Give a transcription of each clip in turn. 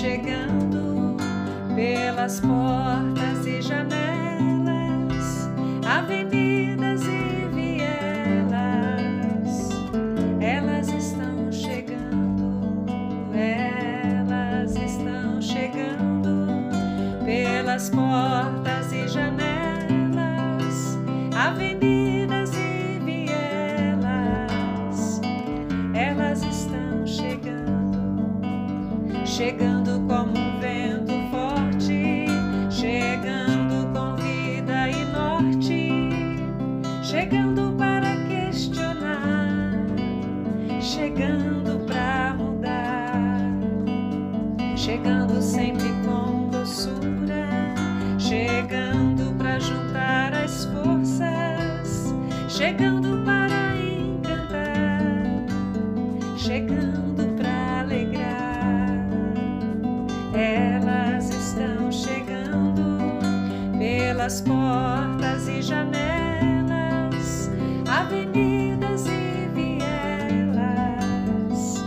chegando pelas portas e janelas, avenidas e vielas. Elas estão chegando, elas estão chegando pelas portas e janelas, avenidas e vielas. Elas estão chegando, chegando como um vento forte, chegando com vida e norte, chegando para questionar, chegando para mudar, chegando sempre com doçura, chegando para juntar as forças, chegando para encantar, chegando. Pelas portas e janelas, avenidas e vielas,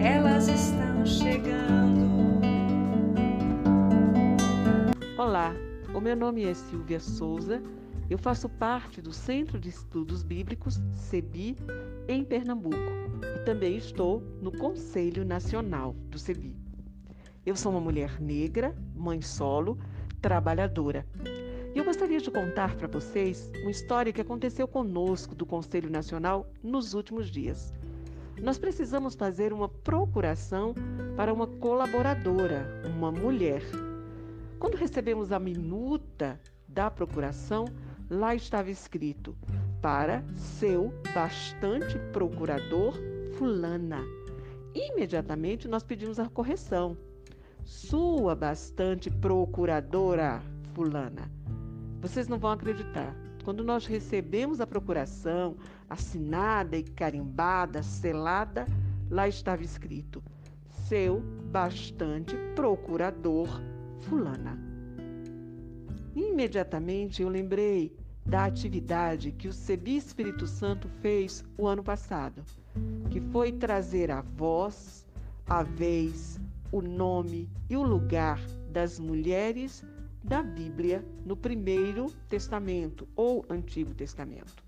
elas estão chegando. Olá, o meu nome é Silvia Souza, eu faço parte do Centro de Estudos Bíblicos, CEBI, em Pernambuco, e também estou no Conselho Nacional do CEBI. Eu sou uma mulher negra, mãe solo, trabalhadora. Eu gostaria de contar para vocês uma história que aconteceu conosco do Conselho Nacional nos últimos dias. Nós precisamos fazer uma procuração para uma colaboradora, uma mulher. Quando recebemos a minuta da procuração, lá estava escrito: para seu bastante procurador fulana. Imediatamente nós pedimos a correção: sua bastante procuradora fulana. Vocês não vão acreditar. Quando nós recebemos a procuração, assinada e carimbada, selada, lá estava escrito: seu bastante procurador fulana. Imediatamente eu lembrei da atividade que o Sebi Espírito Santo fez o ano passado, que foi trazer a voz, a vez, o nome e o lugar das mulheres da Bíblia no Primeiro Testamento ou Antigo Testamento.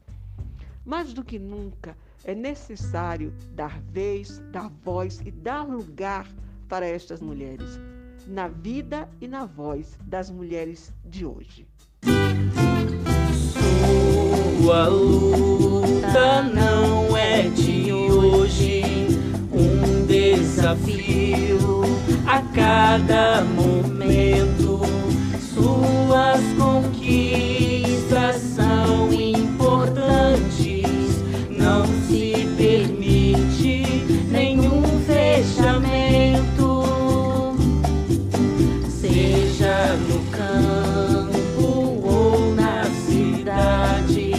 Mais do que nunca é necessário dar vez, dar voz e dar lugar para estas mulheres, na vida e na voz das mulheres de hoje. Sua luta não é de hoje, um desafio a cada momento. Suas conquistas são importantes, não se permite nenhum fechamento. Seja no campo ou na cidade,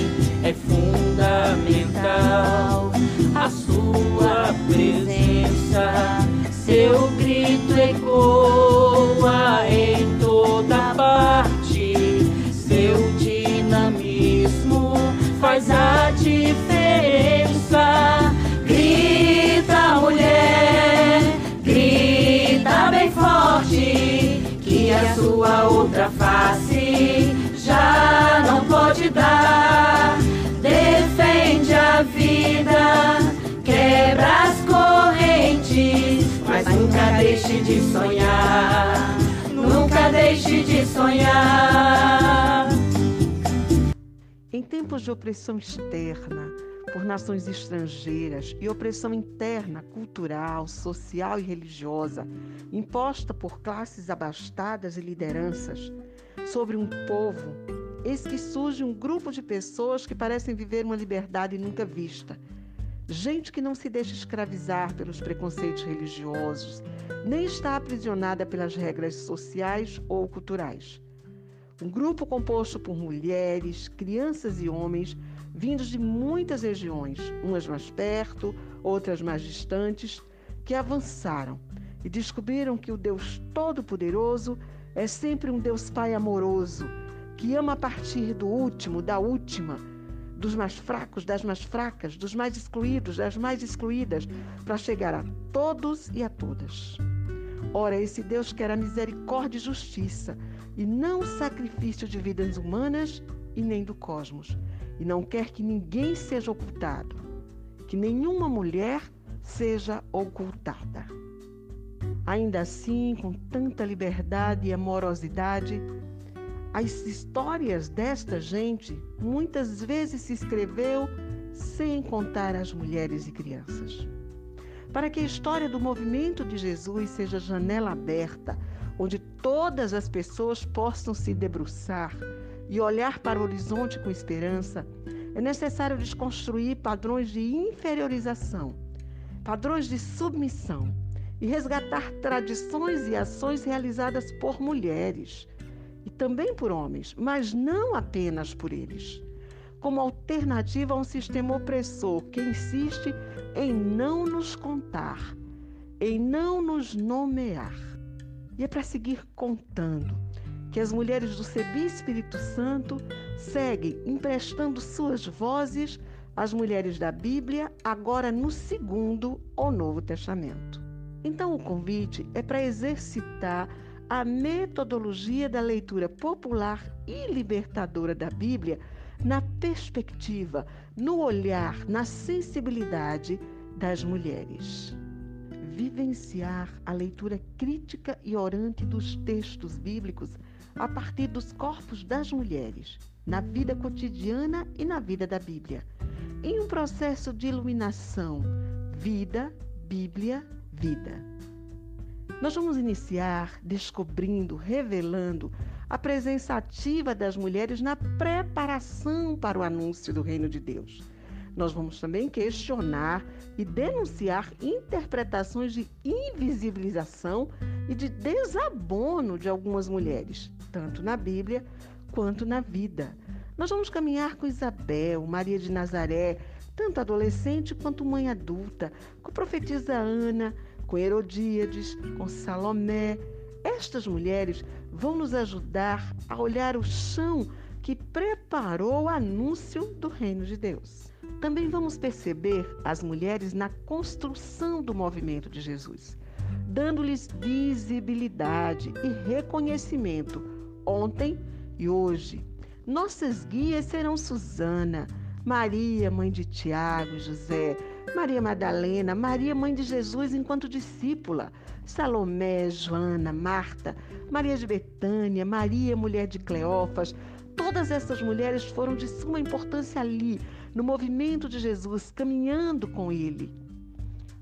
é fundamental a sua presença. Seu grito ecoa em toda parte, seu dinamismo faz a diferença. Grita, mulher, grita bem forte, que a sua outra face já não pode dar. Defende a vida, quebra as correntes, mas nunca deixe de sonhar, nunca deixe de sonhar. Em tempos de opressão externa por nações estrangeiras e opressão interna, cultural, social e religiosa, imposta por classes abastadas e lideranças, sobre um povo, eis que surge um grupo de pessoas que parecem viver uma liberdade nunca vista. Gente que não se deixa escravizar pelos preconceitos religiosos, nem está aprisionada pelas regras sociais ou culturais. Um grupo composto por mulheres, crianças e homens, vindos de muitas regiões, umas mais perto, outras mais distantes, que avançaram e descobriram que o Deus Todo-Poderoso é sempre um Deus Pai amoroso, que ama a partir do último, da última, dos mais fracos, das mais fracas, dos mais excluídos, das mais excluídas, para chegar a todos e a todas. Ora, esse Deus quer a misericórdia e justiça, e não o sacrifício de vidas humanas e nem do cosmos. E não quer que ninguém seja ocultado, que nenhuma mulher seja ocultada. Ainda assim, com tanta liberdade e amorosidade, as histórias desta gente muitas vezes se escreveu sem contar as mulheres e crianças. Para que a história do movimento de Jesus seja janela aberta, onde todas as pessoas possam se debruçar e olhar para o horizonte com esperança, é necessário desconstruir padrões de inferiorização, padrões de submissão, e resgatar tradições e ações realizadas por mulheres e também por homens, mas não apenas por eles, como alternativa a um sistema opressor que insiste em não nos contar, em não nos nomear. E é para seguir contando que as mulheres do Sebi Espírito Santo seguem emprestando suas vozes às mulheres da Bíblia, agora no Segundo ou Novo Testamento. Então, o convite é para exercitar a metodologia da leitura popular e libertadora da Bíblia na perspectiva, no olhar, na sensibilidade das mulheres. Vivenciar a leitura crítica e orante dos textos bíblicos a partir dos corpos das mulheres, na vida cotidiana e na vida da Bíblia, em um processo de iluminação, vida, Bíblia, vida. Nós vamos iniciar descobrindo, revelando a presença ativa das mulheres na preparação para o anúncio do Reino de Deus. Nós vamos também questionar e denunciar interpretações de invisibilização e de desabono de algumas mulheres, tanto na Bíblia quanto na vida. Nós vamos caminhar com Isabel, Maria de Nazaré, tanto adolescente quanto mãe adulta, com a profetisa Ana, com Herodíades, com Salomé. Estas mulheres vão nos ajudar a olhar o chão que preparou o anúncio do Reino de Deus. Também vamos perceber as mulheres na construção do movimento de Jesus, dando-lhes visibilidade e reconhecimento ontem e hoje. Nossas guias serão Susana, Maria, mãe de Tiago e José, Maria Madalena, Maria, mãe de Jesus enquanto discípula, Salomé, Joana, Marta, Maria de Betânia, Maria, mulher de Cleófas. Todas essas mulheres foram de suma importância ali, no movimento de Jesus, caminhando com ele.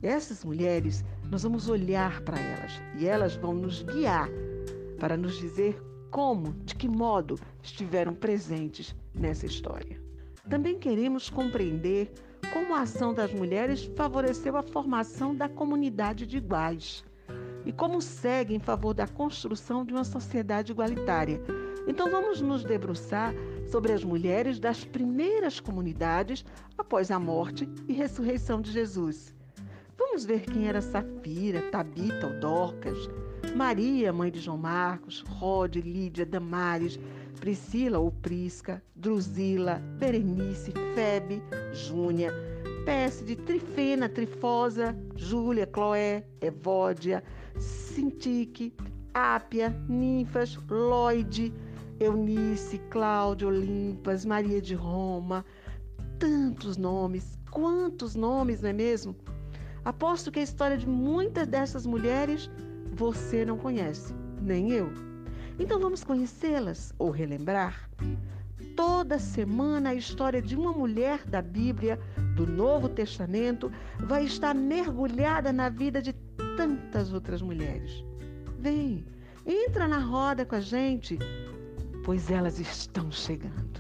Essas mulheres, nós vamos olhar para elas e elas vão nos guiar para nos dizer como, de que modo estiveram presentes nessa história. Também queremos compreender como a ação das mulheres favoreceu a formação da comunidade de iguais e como segue em favor da construção de uma sociedade igualitária. Então vamos nos debruçar sobre as mulheres das primeiras comunidades após a morte e ressurreição de Jesus. Vamos ver quem era Safira, Tabita ou Dorcas, Maria, mãe de João Marcos, Rode, Lídia, Damaris, Priscila ou Prisca, Drusila, Berenice, Febe, Júnia, Pérside, Trifena, Trifosa, Júlia, Cloé, Evódia, Sintique, Ápia, Ninfas, Lloyd, Eunice, Cláudio, Olimpas, Maria de Roma. Tantos nomes, quantos nomes, não é mesmo? Aposto que a história de muitas dessas mulheres você não conhece, nem eu. Então vamos conhecê-las ou relembrar? Toda semana a história de uma mulher da Bíblia, do Novo Testamento, vai estar mergulhada na vida de tantas outras mulheres. Vem, entra na roda com a gente, pois elas estão chegando.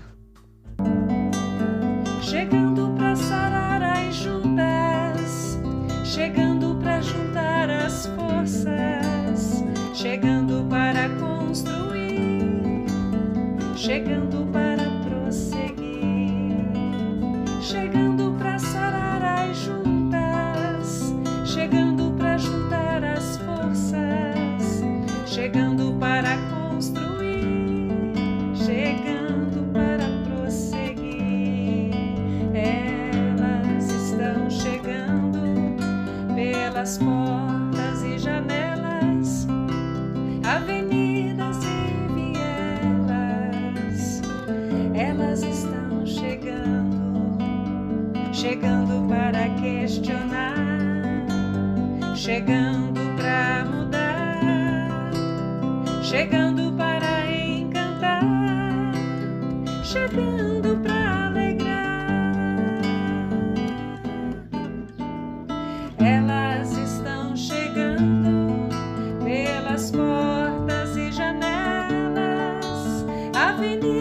Chegando para sarar as juntas, chegando para juntar as forças, chegando para construir, chegando para prosseguir, chegando para sarar as juntas, chegando para juntar as forças, chegando para construir, chegando para prosseguir. Elas estão chegando pelas portas e janelas, menina.